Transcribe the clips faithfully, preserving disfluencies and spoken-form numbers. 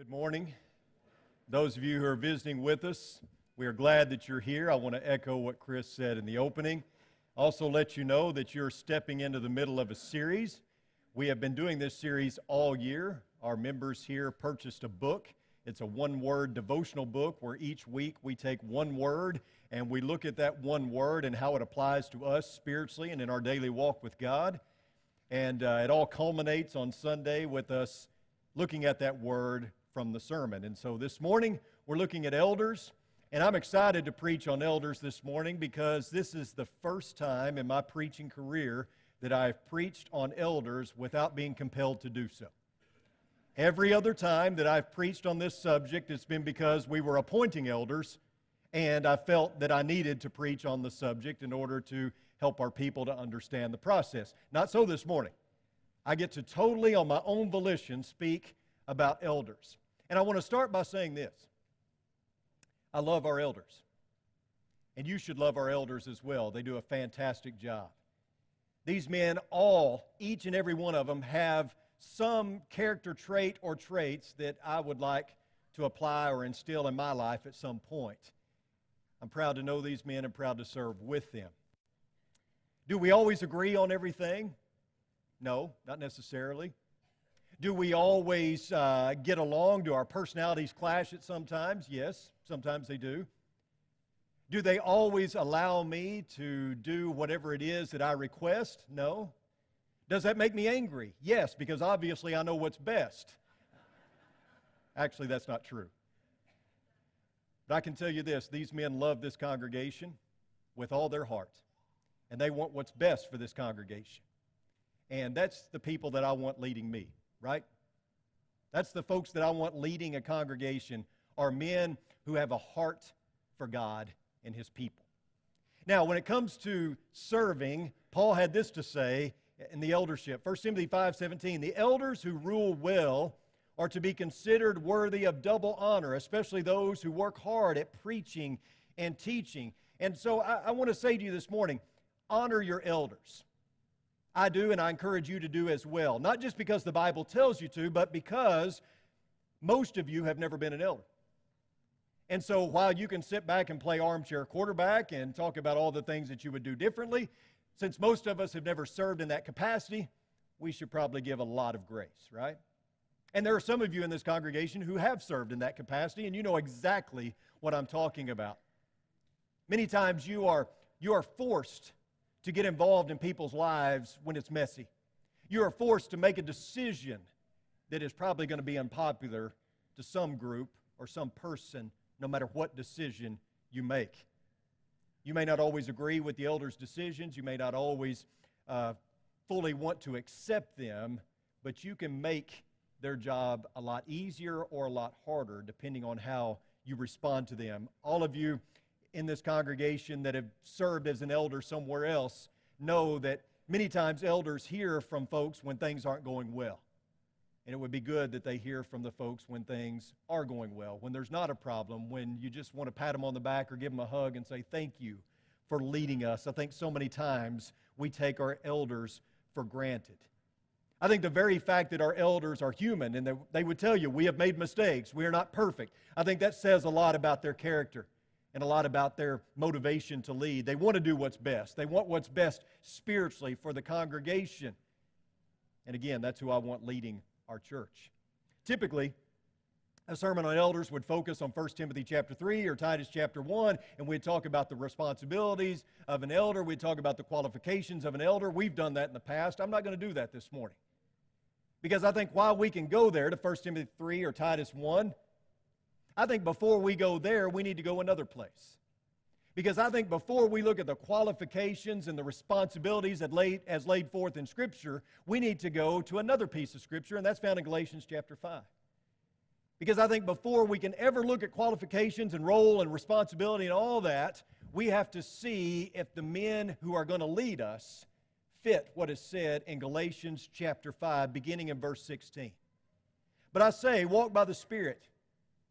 Good morning. Those of you who are visiting with us, we are glad that you're here. I want to echo what Chris said in the opening. Also let you know that you're stepping into the middle of a series. We have been doing this series all year. Our members here purchased a book. It's a one-word devotional book where each week we take one word and we look at that one word and how it applies to us spiritually and in our daily walk with God. And uh, it all culminates on Sunday with us looking at that word from the sermon. And so this morning we're looking at elders, and I'm excited to preach on elders this morning because this is the first time in my preaching career that I've preached on elders without being compelled to do so. Every other time that I've preached on this subject, it's been because we were appointing elders, and I felt that I needed to preach on the subject in order to help our people to understand the process. Not so this morning. I get to totally, on my own volition, speak about elders. And I want to start by saying this. I love our elders. And you should love our elders as well. They do a fantastic job. These men all, each and every one of them, have some character trait or traits that I would like to apply or instill in my life at some point. I'm proud to know these men and proud to serve with them. Do we always agree on everything? No, not necessarily. Do we always uh, get along? Do our personalities clash at some times? Yes, sometimes they do. Do they always allow me to do whatever it is that I request? No. Does that make me angry? Yes, because obviously I know what's best. Actually, that's not true. But I can tell you this, these men love this congregation with all their heart, and they want what's best for this congregation. And that's the people that I want leading me, right? That's the folks that I want leading a congregation, are men who have a heart for God and His people. Now, when it comes to serving, Paul had this to say in the eldership. First Timothy five seventeen, the elders who rule well are to be considered worthy of double honor, especially those who work hard at preaching and teaching. And so I, I want to say to you this morning, honor your elders. I do, and I encourage you to do as well. Not just because the Bible tells you to, but because most of you have never been an elder. And so while you can sit back and play armchair quarterback and talk about all the things that you would do differently, since most of us have never served in that capacity, we should probably give a lot of grace, right? And there are some of you in this congregation who have served in that capacity, and you know exactly what I'm talking about. Many times you are, you are forced to get involved in people's lives when it's messy. You are forced to make a decision that is probably going to be unpopular to some group or some person, no matter what decision you make. You may not always agree with the elders' decisions. You may not always uh, fully want to accept them, but you can make their job a lot easier or a lot harder, depending on how you respond to them. All of you in this congregation that have served as an elder somewhere else know that many times elders hear from folks when things aren't going well. And it would be good that they hear from the folks when things are going well, when there's not a problem, when you just want to pat them on the back or give them a hug and say, thank you for leading us. I think so many times we take our elders for granted. I think the very fact that our elders are human and they would tell you, we have made mistakes, we are not perfect, I think that says a lot about their character and a lot about their motivation to lead. They want to do what's best. They want what's best spiritually for the congregation. And again, that's who I want leading our church. Typically, a sermon on elders would focus on First Timothy chapter three or Titus chapter one, and we'd talk about the responsibilities of an elder. We'd talk about the qualifications of an elder. We've done that in the past. I'm not going to do that this morning, because I think while we can go there to First Timothy three or Titus one, I think before we go there, we need to go another place. Because I think before we look at the qualifications and the responsibilities as laid, as laid forth in Scripture, we need to go to another piece of Scripture, and that's found in Galatians chapter five. Because I think before we can ever look at qualifications and role and responsibility and all that, we have to see if the men who are going to lead us fit what is said in Galatians chapter five, beginning in verse sixteen. But I say, walk by the Spirit,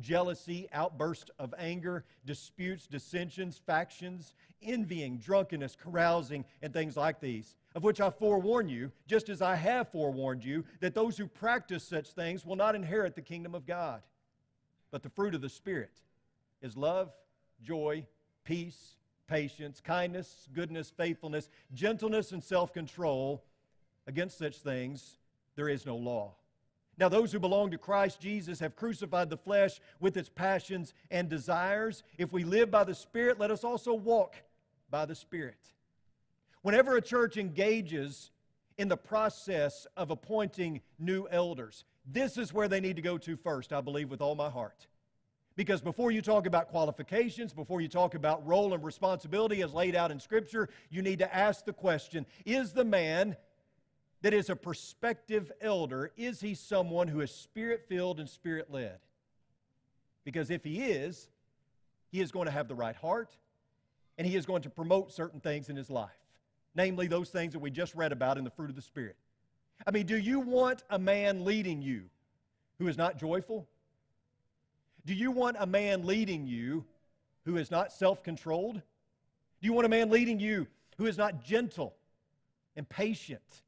jealousy, outbursts of anger, disputes, dissensions, factions, envying, drunkenness, carousing, and things like these, of which I forewarn you, just as I have forewarned you, that those who practice such things will not inherit the kingdom of God. But the fruit of the Spirit is love, joy, peace, patience, kindness, goodness, faithfulness, gentleness, and self-control. Against such things there is no law. Now those who belong to Christ Jesus have crucified the flesh with its passions and desires. If we live by the Spirit, let us also walk by the Spirit. Whenever a church engages in the process of appointing new elders, this is where they need to go to first, I believe with all my heart. Because before you talk about qualifications, before you talk about role and responsibility as laid out in Scripture, you need to ask the question, is the man that is a prospective elder, is he someone who is Spirit-filled and Spirit-led? Because if he is, he is going to have the right heart, and he is going to promote certain things in his life, namely those things that we just read about in the fruit of the Spirit. I mean, do you want a man leading you who is not joyful? Do you want a man leading you who is not self-controlled? Do you want a man leading you who is not gentle and patient?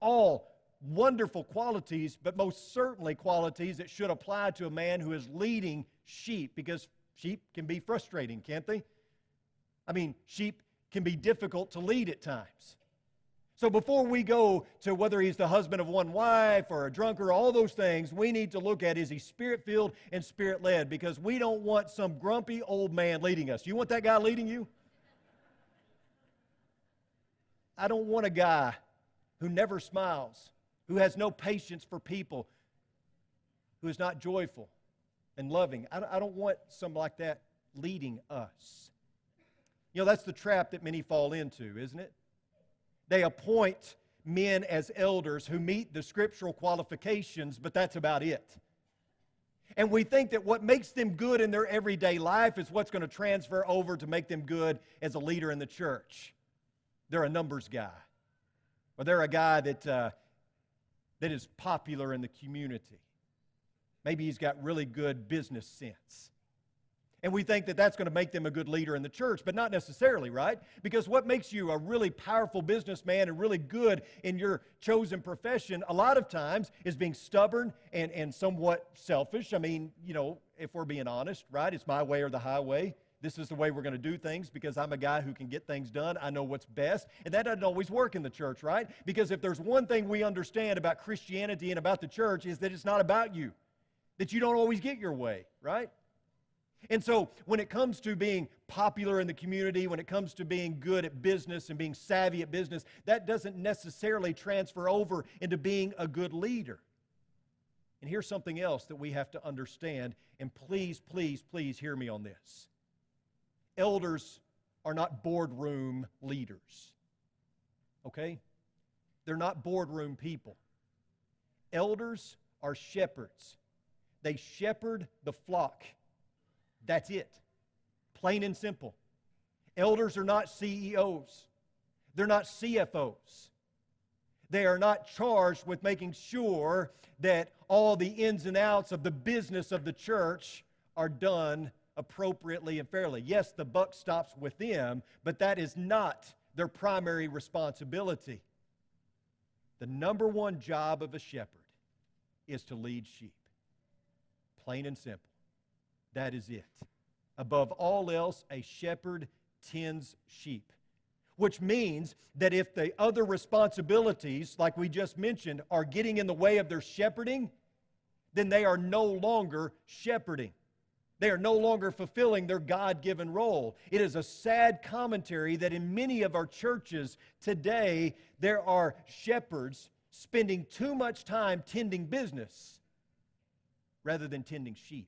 All wonderful qualities, but most certainly qualities that should apply to a man who is leading sheep, because sheep can be frustrating, can't they? I mean, sheep can be difficult to lead at times. So before we go to whether he's the husband of one wife or a drunkard, all those things, we need to look at, is he Spirit-filled and Spirit-led? Because we don't want some grumpy old man leading us. You want that guy leading you? I don't want a guy who never smiles, who has no patience for people, who is not joyful and loving. I don't want someone like that leading us. You know, that's the trap that many fall into, isn't it? They appoint men as elders who meet the scriptural qualifications, but that's about it. And we think that what makes them good in their everyday life is what's going to transfer over to make them good as a leader in the church. They're a numbers guy. Or they're a guy that, uh, that is popular in the community. Maybe he's got really good business sense. And we think that that's going to make them a good leader in the church, but not necessarily, right? Because what makes you a really powerful businessman and really good in your chosen profession a lot of times is being stubborn and, and somewhat selfish. I mean, you know, if we're being honest, right? It's my way or the highway. This is the way we're going to do things because I'm a guy who can get things done. I know what's best. And that doesn't always work in the church, right? Because if there's one thing we understand about Christianity and about the church is that it's not about you, that you don't always get your way, right? And so when it comes to being popular in the community, when it comes to being good at business and being savvy at business, that doesn't necessarily transfer over into being a good leader. And here's something else that we have to understand, and please, please, please hear me on this. Elders are not boardroom leaders, okay? They're not boardroom people. Elders are shepherds. They shepherd the flock. That's it, plain and simple. Elders are not C E Os. They're not C F Os. They are not charged with making sure that all the ins and outs of the business of the church are done appropriately and fairly. Yes, the buck stops with them, but that is not their primary responsibility. The number one job of a shepherd is to lead sheep. Plain and simple. That is it. Above all else, a shepherd tends sheep, which means that if the other responsibilities, like we just mentioned, are getting in the way of their shepherding, then they are no longer shepherding. They are no longer fulfilling their God-given role. It is a sad commentary that in many of our churches today, there are shepherds spending too much time tending business rather than tending sheep.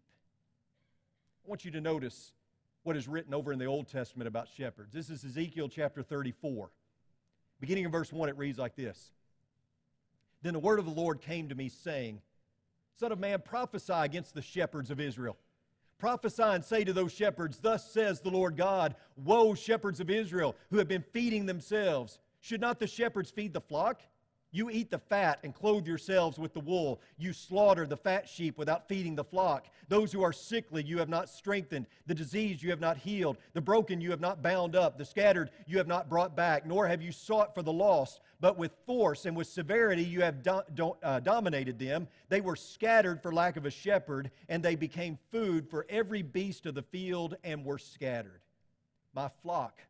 I want you to notice what is written over in the Old Testament about shepherds. This is Ezekiel chapter thirty-four. Beginning in verse one, it reads like this. Then the word of the Lord came to me, saying, Son of man, prophesy against the shepherds of Israel. Prophesy and say to those shepherds, thus says the Lord God, woe, shepherds of Israel, who have been feeding themselves. Should not the shepherds feed the flock? You eat the fat and clothe yourselves with the wool. You slaughter the fat sheep without feeding the flock. Those who are sickly you have not strengthened. The diseased you have not healed. The broken you have not bound up. The scattered you have not brought back. Nor have you sought for the lost. But with force and with severity you have do, do, uh, dominated them. They were scattered for lack of a shepherd. And they became food for every beast of the field and were scattered. My flock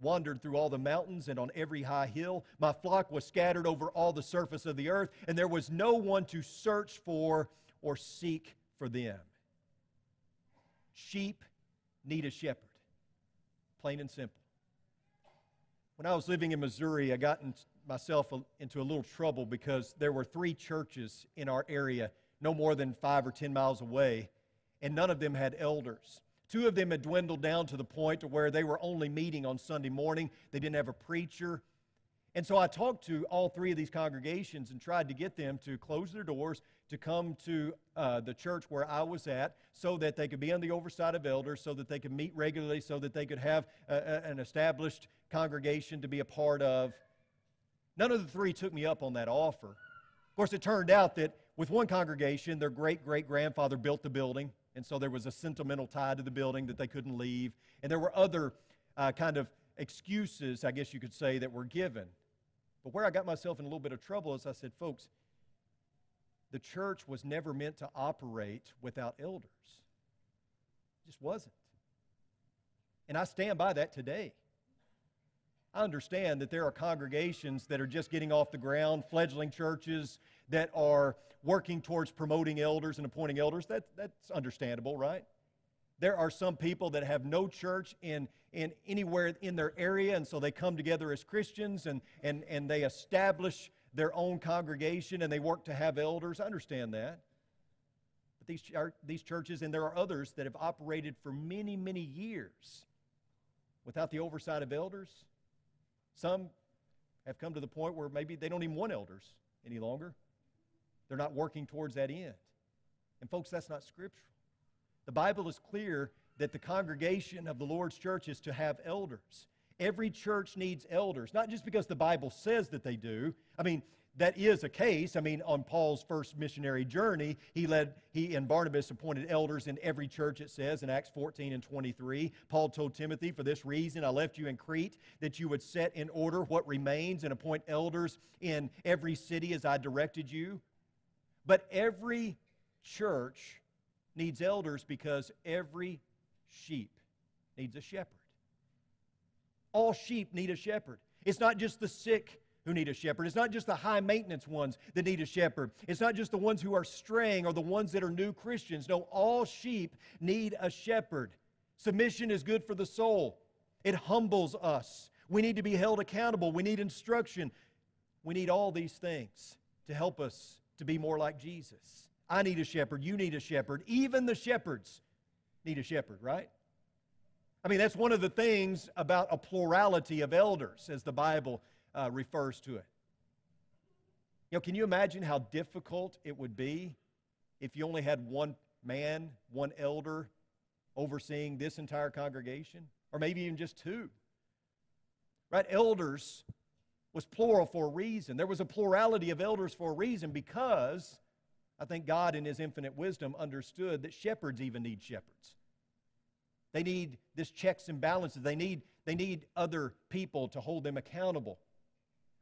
wandered through all the mountains and on every high hill. My flock was scattered over all the surface of the earth, and there was no one to search for or seek for them. Sheep need a shepherd, plain and simple. When I was living in Missouri, I got in, myself into a little trouble because there were three churches in our area, no more than five or ten miles away, and none of them had elders. Two of them had dwindled down to the point to where they were only meeting on Sunday morning. They didn't have a preacher. And so I talked to all three of these congregations and tried to get them to close their doors to come to uh, the church where I was at so that they could be on the oversight of elders, so that they could meet regularly, so that they could have a, a, an established congregation to be a part of. None of the three took me up on that offer. Of course, it turned out that with one congregation, their great-great-grandfather built the building. And so there was a sentimental tie to the building that they couldn't leave. And there were other uh, kind of excuses, I guess you could say, that were given. But where I got myself in a little bit of trouble is I said, folks, the church was never meant to operate without elders. It just wasn't. And I stand by that today. I understand that there are congregations that are just getting off the ground, fledgling churches that are working towards promoting elders and appointing elders. That, that's understandable, right? There are some people that have no church in, in anywhere in their area, and so they come together as Christians and, and, and they establish their own congregation and they work to have elders. I understand that. But these, these churches, and there are others that have operated for many, many years without the oversight of elders. Some have come to the point where maybe they don't even want elders any longer. They're not working towards that end. And folks, that's not scriptural. The Bible is clear that the congregation of the Lord's church is to have elders. Every church needs elders, not just because the Bible says that they do. I mean, that is a case. I mean, on Paul's first missionary journey, he led, he and Barnabas appointed elders in every church, it says, in Acts fourteen and twenty-three. Paul told Timothy, for this reason I left you in Crete, that you would set in order what remains and appoint elders in every city as I directed you. But every church needs elders because every sheep needs a shepherd. All sheep need a shepherd. It's not just the sick who need a shepherd. It's not just the high maintenance ones that need a shepherd. It's not just the ones who are straying or the ones that are new Christians. No, all sheep need a shepherd. Submission is good for the soul. It humbles us. We need to be held accountable. We need instruction. We need all these things to help us to be more like Jesus. I need a shepherd. You need a shepherd. Even the shepherds need a shepherd, right? I mean, that's one of the things about a plurality of elders, as the Bible Uh, refers to it. You know, can you imagine how difficult it would be if you only had one man, one elder overseeing this entire congregation? Or maybe even just two. Right? Elders was plural for a reason. There was a plurality of elders for a reason because I think God in His infinite wisdom understood that shepherds even need shepherds. They need this checks and balances. They need, they need other people to hold them accountable.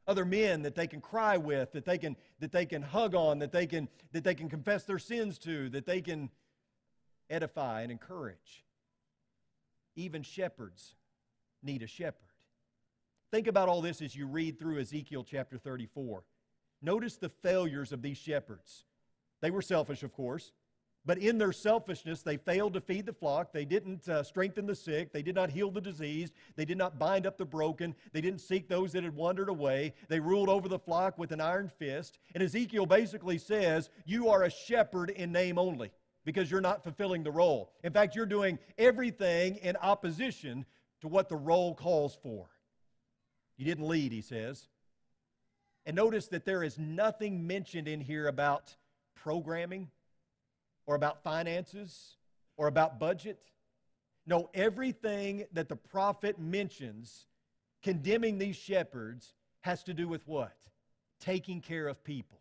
Other men that they can cry with, that they can, that they can hug on, that they can, that they can confess their sins to, that they can edify and encourage. Even shepherds need a shepherd. Think about all this as you read through Ezekiel chapter thirty-four. Notice the failures of these shepherds. They were selfish, of course. But in their selfishness, they failed to feed the flock. They didn't uh, strengthen the sick. They did not heal the diseased. They did not bind up the broken. They didn't seek those that had wandered away. They ruled over the flock with an iron fist. And Ezekiel basically says, you are a shepherd in name only because you're not fulfilling the role. In fact, you're doing everything in opposition to what the role calls for. You didn't lead, he says. And notice that there is nothing mentioned in here about programming, or about finances, or about budget. No, everything that the prophet mentions condemning these shepherds has to do with what? Taking care of people.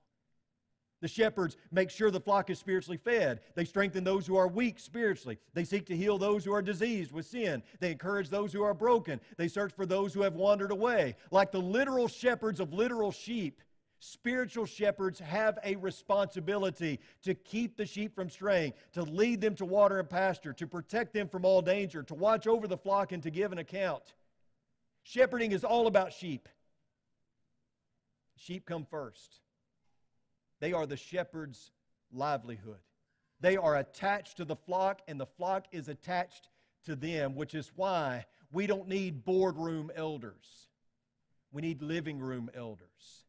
The shepherds make sure the flock is spiritually fed. They strengthen those who are weak spiritually. They seek to heal those who are diseased with sin. They encourage those who are broken. They search for those who have wandered away. Like the literal shepherds of literal sheep, spiritual shepherds have a responsibility to keep the sheep from straying, to lead them to water and pasture, to protect them from all danger, to watch over the flock and to give an account. Shepherding is all about sheep. Sheep come first. They are the shepherd's livelihood. They are attached to the flock, and the flock is attached to them, which is why we don't need boardroom elders. We need living room elders.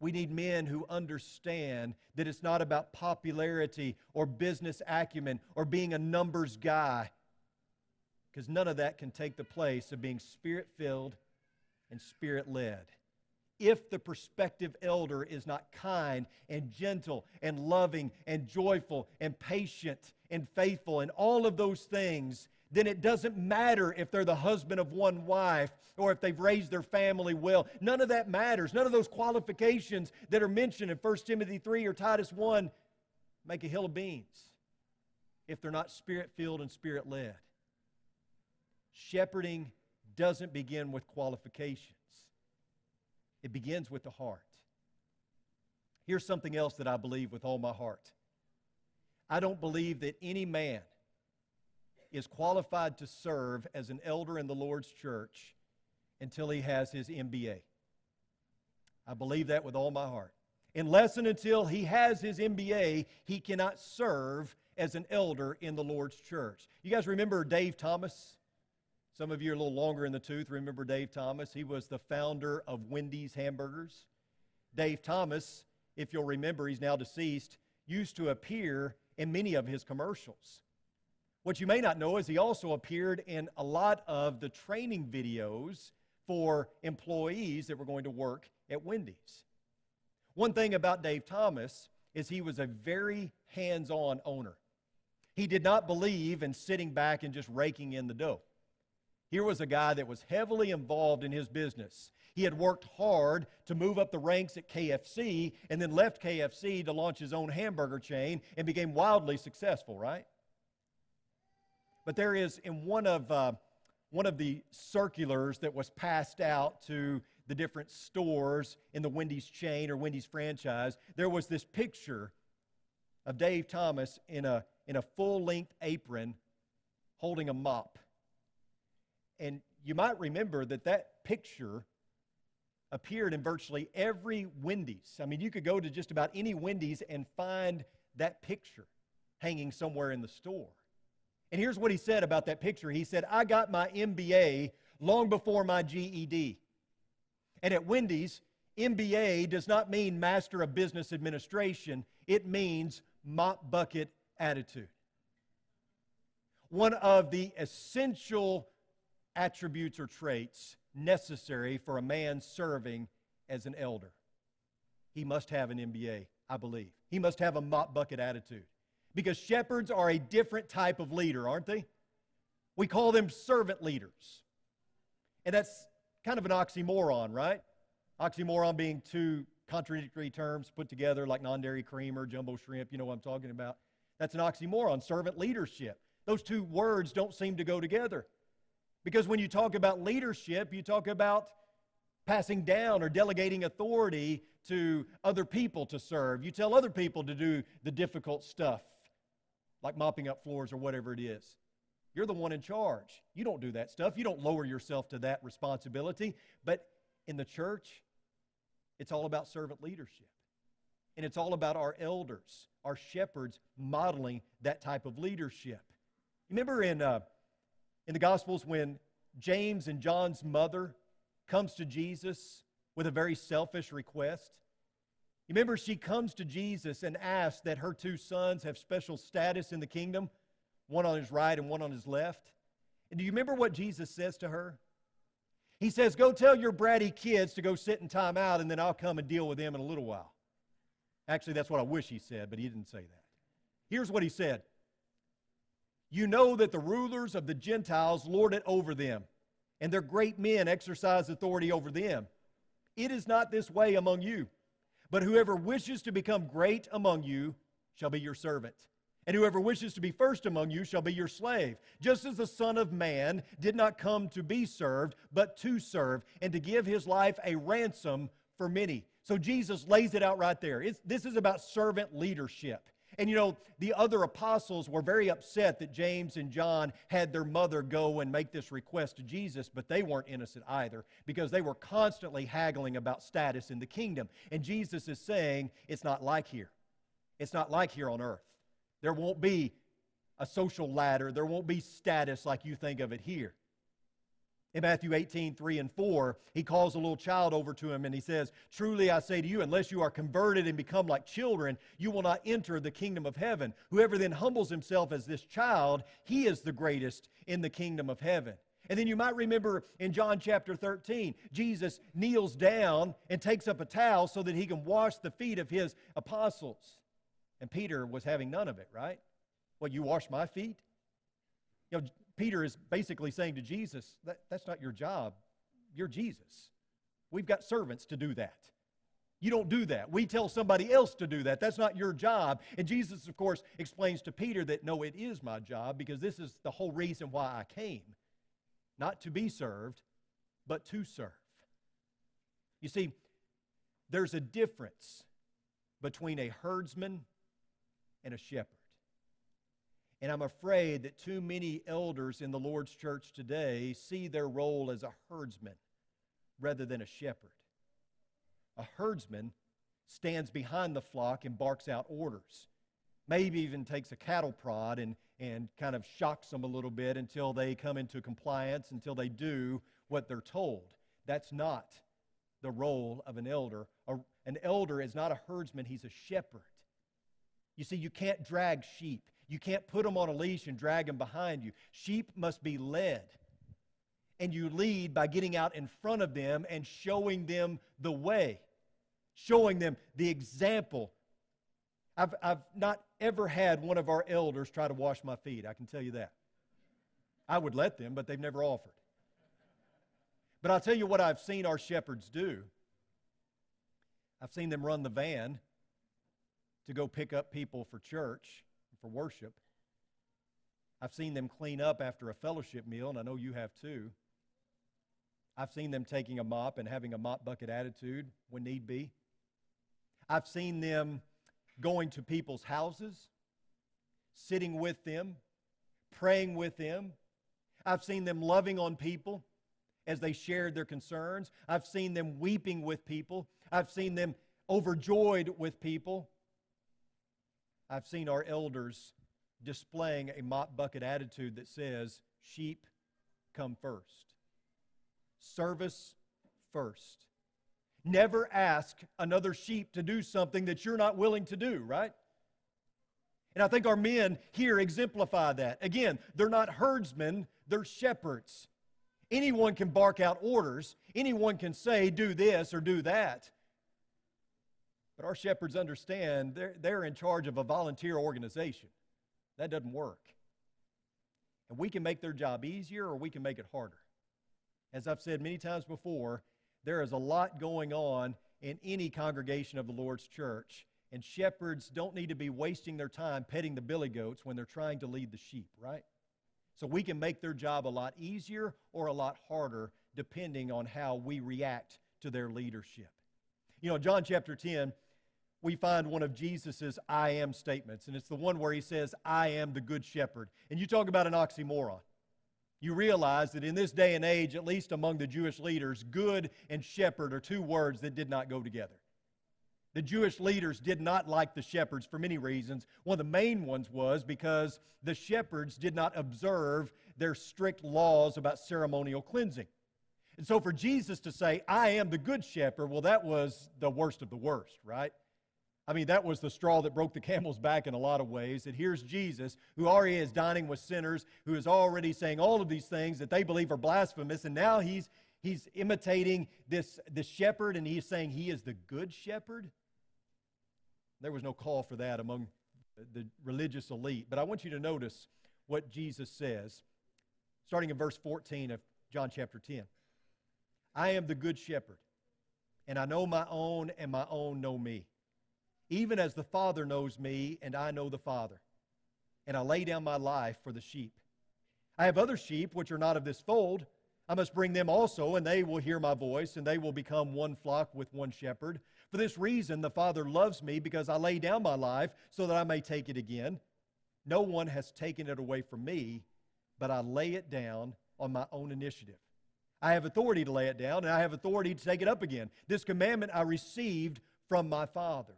We need men who understand that it's not about popularity or business acumen or being a numbers guy, because none of that can take the place of being Spirit-filled and Spirit-led. If the prospective elder is not kind and gentle and loving and joyful and patient and faithful and all of those things, then it doesn't matter if they're the husband of one wife or if they've raised their family well. None of that matters. None of those qualifications that are mentioned in First Timothy three or Titus one make a hill of beans if they're not Spirit-filled and Spirit-led. Shepherding doesn't begin with qualifications. It begins with the heart. Here's something else that I believe with all my heart. I don't believe that any man is qualified to serve as an elder in the Lord's church until he has his M B A. I believe that with all my heart. Unless and until he has his M B A, he cannot serve as an elder in the Lord's church. You guys remember Dave Thomas? Some of you are a little longer in the tooth. Remember Dave Thomas? He was the founder of Wendy's Hamburgers. Dave Thomas, if you'll remember, he's now deceased, used to appear in many of his commercials. What you may not know is he also appeared in a lot of the training videos for employees that were going to work at Wendy's. One thing about Dave Thomas is he was a very hands-on owner. He did not believe in sitting back and just raking in the dough. Here was a guy that was heavily involved in his business. He had worked hard to move up the ranks at K F C and then left K F C to launch his own hamburger chain and became wildly successful, right? But there is in one of, uh, one of the circulars that was passed out to the different stores in the Wendy's chain or Wendy's franchise, there was this picture of Dave Thomas in a, in a full-length apron holding a mop. And you might remember that that picture appeared in virtually every Wendy's. I mean, you could go to just about any Wendy's and find that picture hanging somewhere in the store. And here's what he said about that picture. He said, "I got my M B A long before my G E D. And at Wendy's, M B A does not mean Master of Business Administration. It means mop bucket attitude." One of the essential attributes or traits necessary for a man serving as an elder. He must have an M B A, I believe. He must have a mop bucket attitude. Because shepherds are a different type of leader, aren't they? We call them servant leaders. And that's kind of an oxymoron, right? Oxymoron being two contradictory terms put together like non-dairy cream or jumbo shrimp. You know what I'm talking about. That's an oxymoron, servant leadership. Those two words don't seem to go together. Because when you talk about leadership, you talk about passing down or delegating authority to other people to serve. You tell other people to do the difficult stuff, like mopping up floors or whatever it is. You're the one in charge. You don't do that stuff. You don't lower yourself to that responsibility. But in the church, it's all about servant leadership. And it's all about our elders, our shepherds, modeling that type of leadership. Remember in... Uh, In the Gospels, when James and John's mother comes to Jesus with a very selfish request, you remember she comes to Jesus and asks that her two sons have special status in the kingdom, one on his right and one on his left. And do you remember what Jesus says to her? He says, "Go tell your bratty kids to go sit in time out, and then I'll come and deal with them in a little while." Actually, that's what I wish he said, but he didn't say that. Here's what he said. You know that the rulers of the Gentiles lord it over them, and their great men exercise authority over them. It is not this way among you, but whoever wishes to become great among you shall be your servant. And whoever wishes to be first among you shall be your slave, just as the Son of Man did not come to be served, but to serve, and to give his life a ransom for many. So Jesus lays it out right there. It's, this is about servant leadership. And you know, the other apostles were very upset that James and John had their mother go and make this request to Jesus, but they weren't innocent either, because they were constantly haggling about status in the kingdom. And Jesus is saying, it's not like here. It's not like here on earth. There won't be a social ladder. There won't be status like you think of it here. In Matthew eighteen, three and four, he calls a little child over to him and he says, "Truly I say to you, unless you are converted and become like children, you will not enter the kingdom of heaven. Whoever then humbles himself as this child, he is the greatest in the kingdom of heaven." And then you might remember in John chapter thirteen, Jesus kneels down and takes up a towel so that he can wash the feet of his apostles. And Peter was having none of it, right? Well, you wash my feet? You know, Peter is basically saying to Jesus, that, that's not your job. You're Jesus. We've got servants to do that. You don't do that. We tell somebody else to do that. That's not your job. And Jesus, of course, explains to Peter that, no, it is my job, because this is the whole reason why I came. Not to be served, but to serve. You see, there's a difference between a herdsman and a shepherd. And I'm afraid that too many elders in the Lord's church today see their role as a herdsman rather than a shepherd. A herdsman stands behind the flock and barks out orders, maybe even takes a cattle prod and, and kind of shocks them a little bit until they come into compliance, until they do what they're told. That's not the role of an elder. A, an elder is not a herdsman, he's a shepherd. You see, you can't drag sheep. You can't put them on a leash and drag them behind you. Sheep must be led. And you lead by getting out in front of them and showing them the way, showing them the example. I've, I've not ever had one of our elders try to wash my feet, I can tell you that. I would let them, but they've never offered. But I'll tell you what I've seen our shepherds do. I've seen them run the van to go pick up people for church, for worship. I've seen them clean up after a fellowship meal, and I know you have too. I've seen them taking a mop and having a mop bucket attitude when need be. I've seen them going to people's houses, sitting with them, praying with them. I've seen them loving on people as they shared their concerns. I've seen them weeping with people. I've seen them overjoyed with people. I've seen our elders displaying a mop bucket attitude that says, sheep come first. Service first. Never ask another sheep to do something that you're not willing to do, right? And I think our men here exemplify that. Again, they're not herdsmen, they're shepherds. Anyone can bark out orders. Anyone can say, do this or do that. But our shepherds understand they're, they're in charge of a volunteer organization. That doesn't work. And we can make their job easier or we can make it harder. As I've said many times before, there is a lot going on in any congregation of the Lord's church, and shepherds don't need to be wasting their time petting the billy goats when they're trying to lead the sheep, right? So we can make their job a lot easier or a lot harder depending on how we react to their leadership. You know, John chapter ten, we find one of Jesus' I am statements, and it's the one where he says, I am the good shepherd. And you talk about an oxymoron. You realize that in this day and age, at least among the Jewish leaders, good and shepherd are two words that did not go together. The Jewish leaders did not like the shepherds for many reasons. One of the main ones was because the shepherds did not observe their strict laws about ceremonial cleansing. And so for Jesus to say, I am the good shepherd, well, that was the worst of the worst, right? I mean, that was the straw that broke the camel's back in a lot of ways, that here's Jesus, who already is dining with sinners, who is already saying all of these things that they believe are blasphemous, and now he's he's imitating this, this shepherd, and he's saying he is the good shepherd? There was no call for that among the religious elite. But I want you to notice what Jesus says, starting in verse fourteen of John chapter ten. I am the good shepherd, and I know my own, and my own know me. Even as the Father knows me, and I know the Father. And I lay down my life for the sheep. I have other sheep which are not of this fold. I must bring them also, and they will hear my voice, and they will become one flock with one shepherd. For this reason the Father loves me, because I lay down my life so that I may take it again. No one has taken it away from me, but I lay it down on my own initiative. I have authority to lay it down, and I have authority to take it up again. This commandment I received from my Father.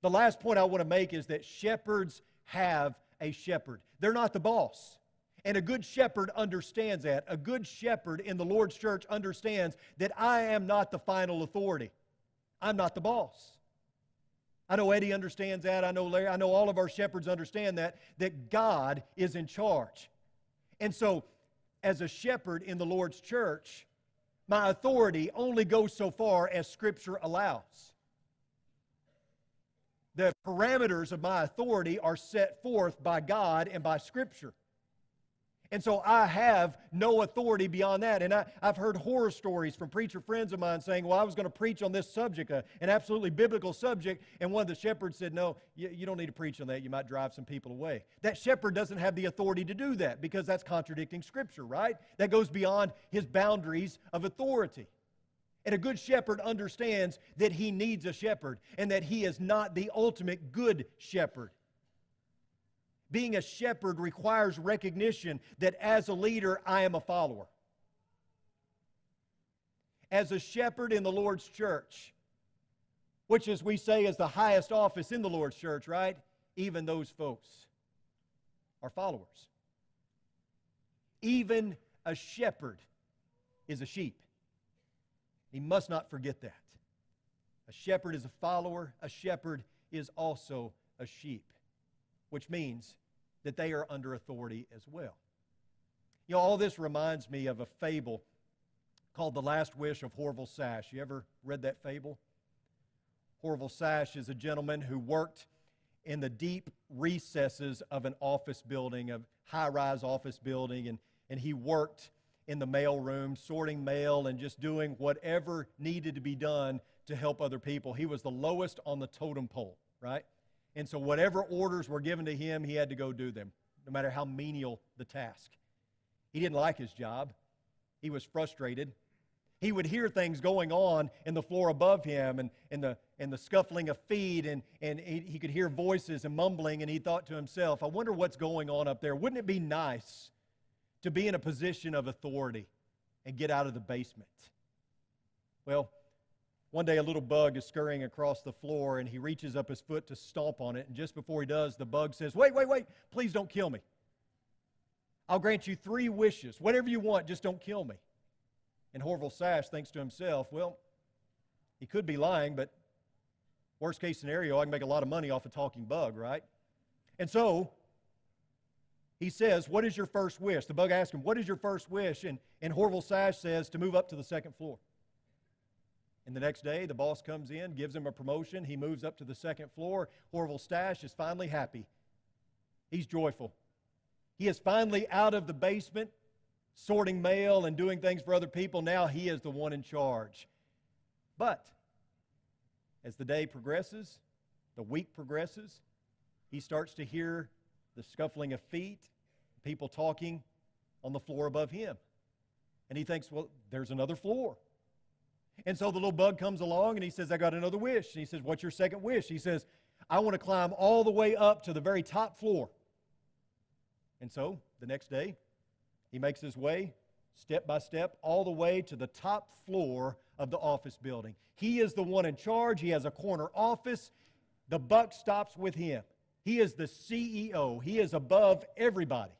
The last point I want to make is that shepherds have a shepherd. They're not the boss. And a good shepherd understands that. A good shepherd in the Lord's church understands that I am not the final authority. I'm not the boss. I know Eddie understands that. I know Larry. I know all of our shepherds understand that, that God is in charge. And so, as a shepherd in the Lord's church, my authority only goes so far as Scripture allows. The parameters of my authority are set forth by God and by Scripture. And so I have no authority beyond that. And I, I've heard horror stories from preacher friends of mine saying, well, I was going to preach on this subject, uh, an absolutely biblical subject, and one of the shepherds said, no, you, you don't need to preach on that. You might drive some people away. That shepherd doesn't have the authority to do that because that's contradicting Scripture, right? That goes beyond his boundaries of authority. And a good shepherd understands that he needs a shepherd and that he is not the ultimate good shepherd. Being a shepherd requires recognition that as a leader, I am a follower. As a shepherd in the Lord's church, which as we say is the highest office in the Lord's church, right? Even those folks are followers. Even a shepherd is a sheep. He must not forget that. A shepherd is a follower. A shepherd is also a sheep, which means that they are under authority as well. You know, all this reminds me of a fable called The Last Wish of Horval Sash. You ever read that fable? Horval Sash is a gentleman who worked in the deep recesses of an office building, a high-rise office building, and, and he worked in the mail room, sorting mail and just doing whatever needed to be done to help other people. He was the lowest on the totem pole, right? And so whatever orders were given to him, he had to go do them, no matter how menial the task. He didn't like his job. He was frustrated. He would hear things going on in the floor above him and, and, the, and the scuffling of feet, and, and he could hear voices and mumbling, and he thought to himself, I wonder what's going on up there. Wouldn't it be nice to be in a position of authority and get out of the basement? Well, one day a little bug is scurrying across the floor, and he reaches up his foot to stomp on it, and just before he does, the bug says, wait, wait, wait, please don't kill me. I'll grant you three wishes. Whatever you want, just don't kill me. And Horval Sash thinks to himself, well, he could be lying, but worst case scenario, I can make a lot of money off a talking bug, right? And so he says, what is your first wish? The bug asks him, what is your first wish? And, and Horval Sash says, to move up to the second floor. And the next day, the boss comes in, gives him a promotion. He moves up to the second floor. Horval Sash is finally happy. He's joyful. He is finally out of the basement, sorting mail and doing things for other people. Now he is the one in charge. But as the day progresses, the week progresses, he starts to hear the scuffling of feet, people talking on the floor above him. And he thinks, well, there's another floor. And so the little bug comes along and he says, I got another wish. And he says, what's your second wish? He says, I want to climb all the way up to the very top floor. And so the next day, he makes his way, step by step, all the way to the top floor of the office building. He is the one in charge. He has a corner office. The buck stops with him. He is the C E O. He is above everybody.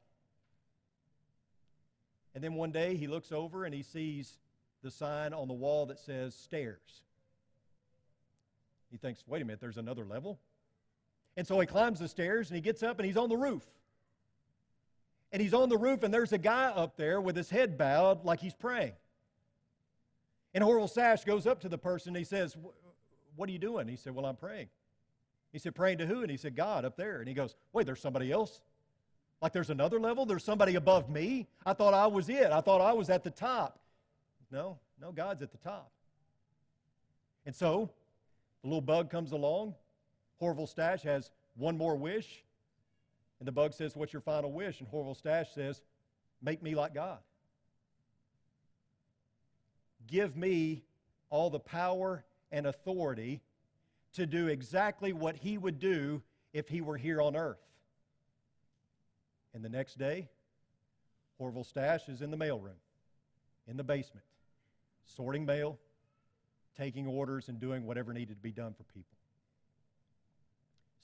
And then one day he looks over and he sees the sign on the wall that says stairs. He thinks, wait a minute, there's another level? And so he climbs the stairs and he gets up and he's on the roof. And he's on the roof and there's a guy up there with his head bowed like he's praying. And Horval Sash goes up to the person and he says, what are you doing? He said, well, I'm praying. He said, praying to who? And he said, God, up there. And he goes, wait, there's somebody else? Like there's another level? There's somebody above me? I thought I was it. I thought I was at the top. No, no, God's at the top. And so, the little bug comes along. Horville Stash has one more wish. And the bug says, what's your final wish? And Horville Stash says, make me like God. Give me all the power and authority to do exactly what he would do if he were here on earth. And the next day, Horville Stash is in the mailroom, in the basement, sorting mail, taking orders, and doing whatever needed to be done for people.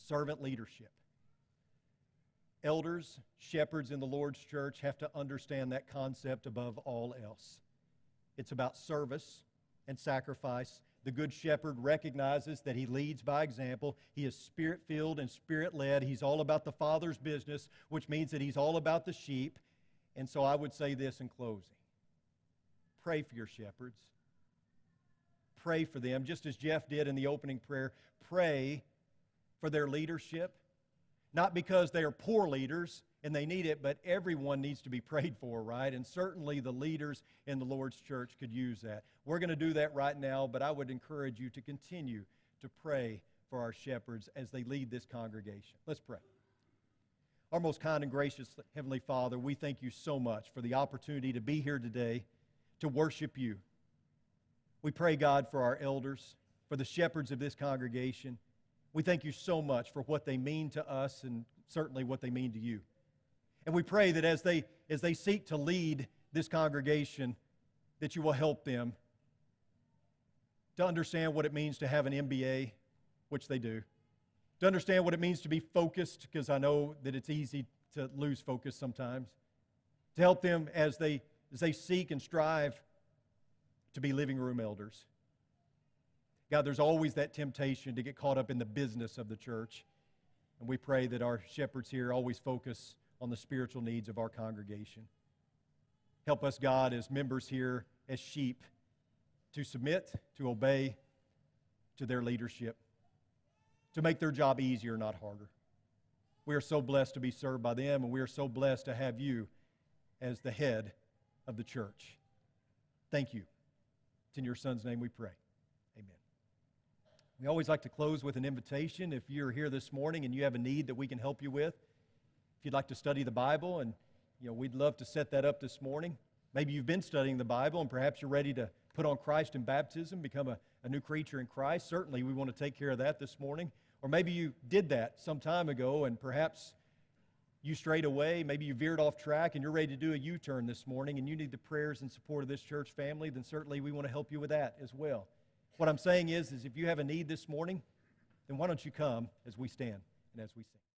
Servant leadership. Elders, shepherds in the Lord's church have to understand that concept above all else. It's about service and sacrifice. The Good Shepherd recognizes that he leads by example. He is Spirit-filled and Spirit-led. He's all about the Father's business, which means that he's all about the sheep. And so I would say this in closing. Pray for your shepherds. Pray for them, just as Jeff did in the opening prayer. Pray for their leadership, not because they are poor leaders and they need it, but everyone needs to be prayed for, right? And certainly the leaders in the Lord's church could use that. We're going to do that right now, but I would encourage you to continue to pray for our shepherds as they lead this congregation. Let's pray. Our most kind and gracious Heavenly Father, we thank you so much for the opportunity to be here today to worship you. We pray, God, for our elders, for the shepherds of this congregation. We thank you so much for what they mean to us and certainly what they mean to you. And we pray that as they, as they seek to lead this congregation, that you will help them to understand what it means to have an M B A, which they do, to understand what it means to be focused, because I know that it's easy to lose focus sometimes, to help them as they, as they seek and strive to be living room elders. God, there's always that temptation to get caught up in the business of the church, and we pray that our shepherds here always focus on the spiritual needs of our congregation. Help us, God, as members here, as sheep, to submit, to obey to their leadership, to make their job easier, not harder. We are so blessed to be served by them, and we are so blessed to have you as the head of the church. Thank you. It's in your Son's name we pray. Amen. We always like to close with an invitation. If you're here this morning and you have a need that we can help you with, if you'd like to study the Bible, and you know we'd love to set that up this morning. Maybe you've been studying the Bible, and perhaps you're ready to put on Christ in baptism, become a, a new creature in Christ. Certainly, we want to take care of that this morning. Or maybe you did that some time ago, and perhaps you strayed away, maybe you veered off track, and you're ready to do a U-turn this morning, and you need the prayers and support of this church family, then certainly we want to help you with that as well. What I'm saying is, is if you have a need this morning, then why don't you come as we stand and as we sing.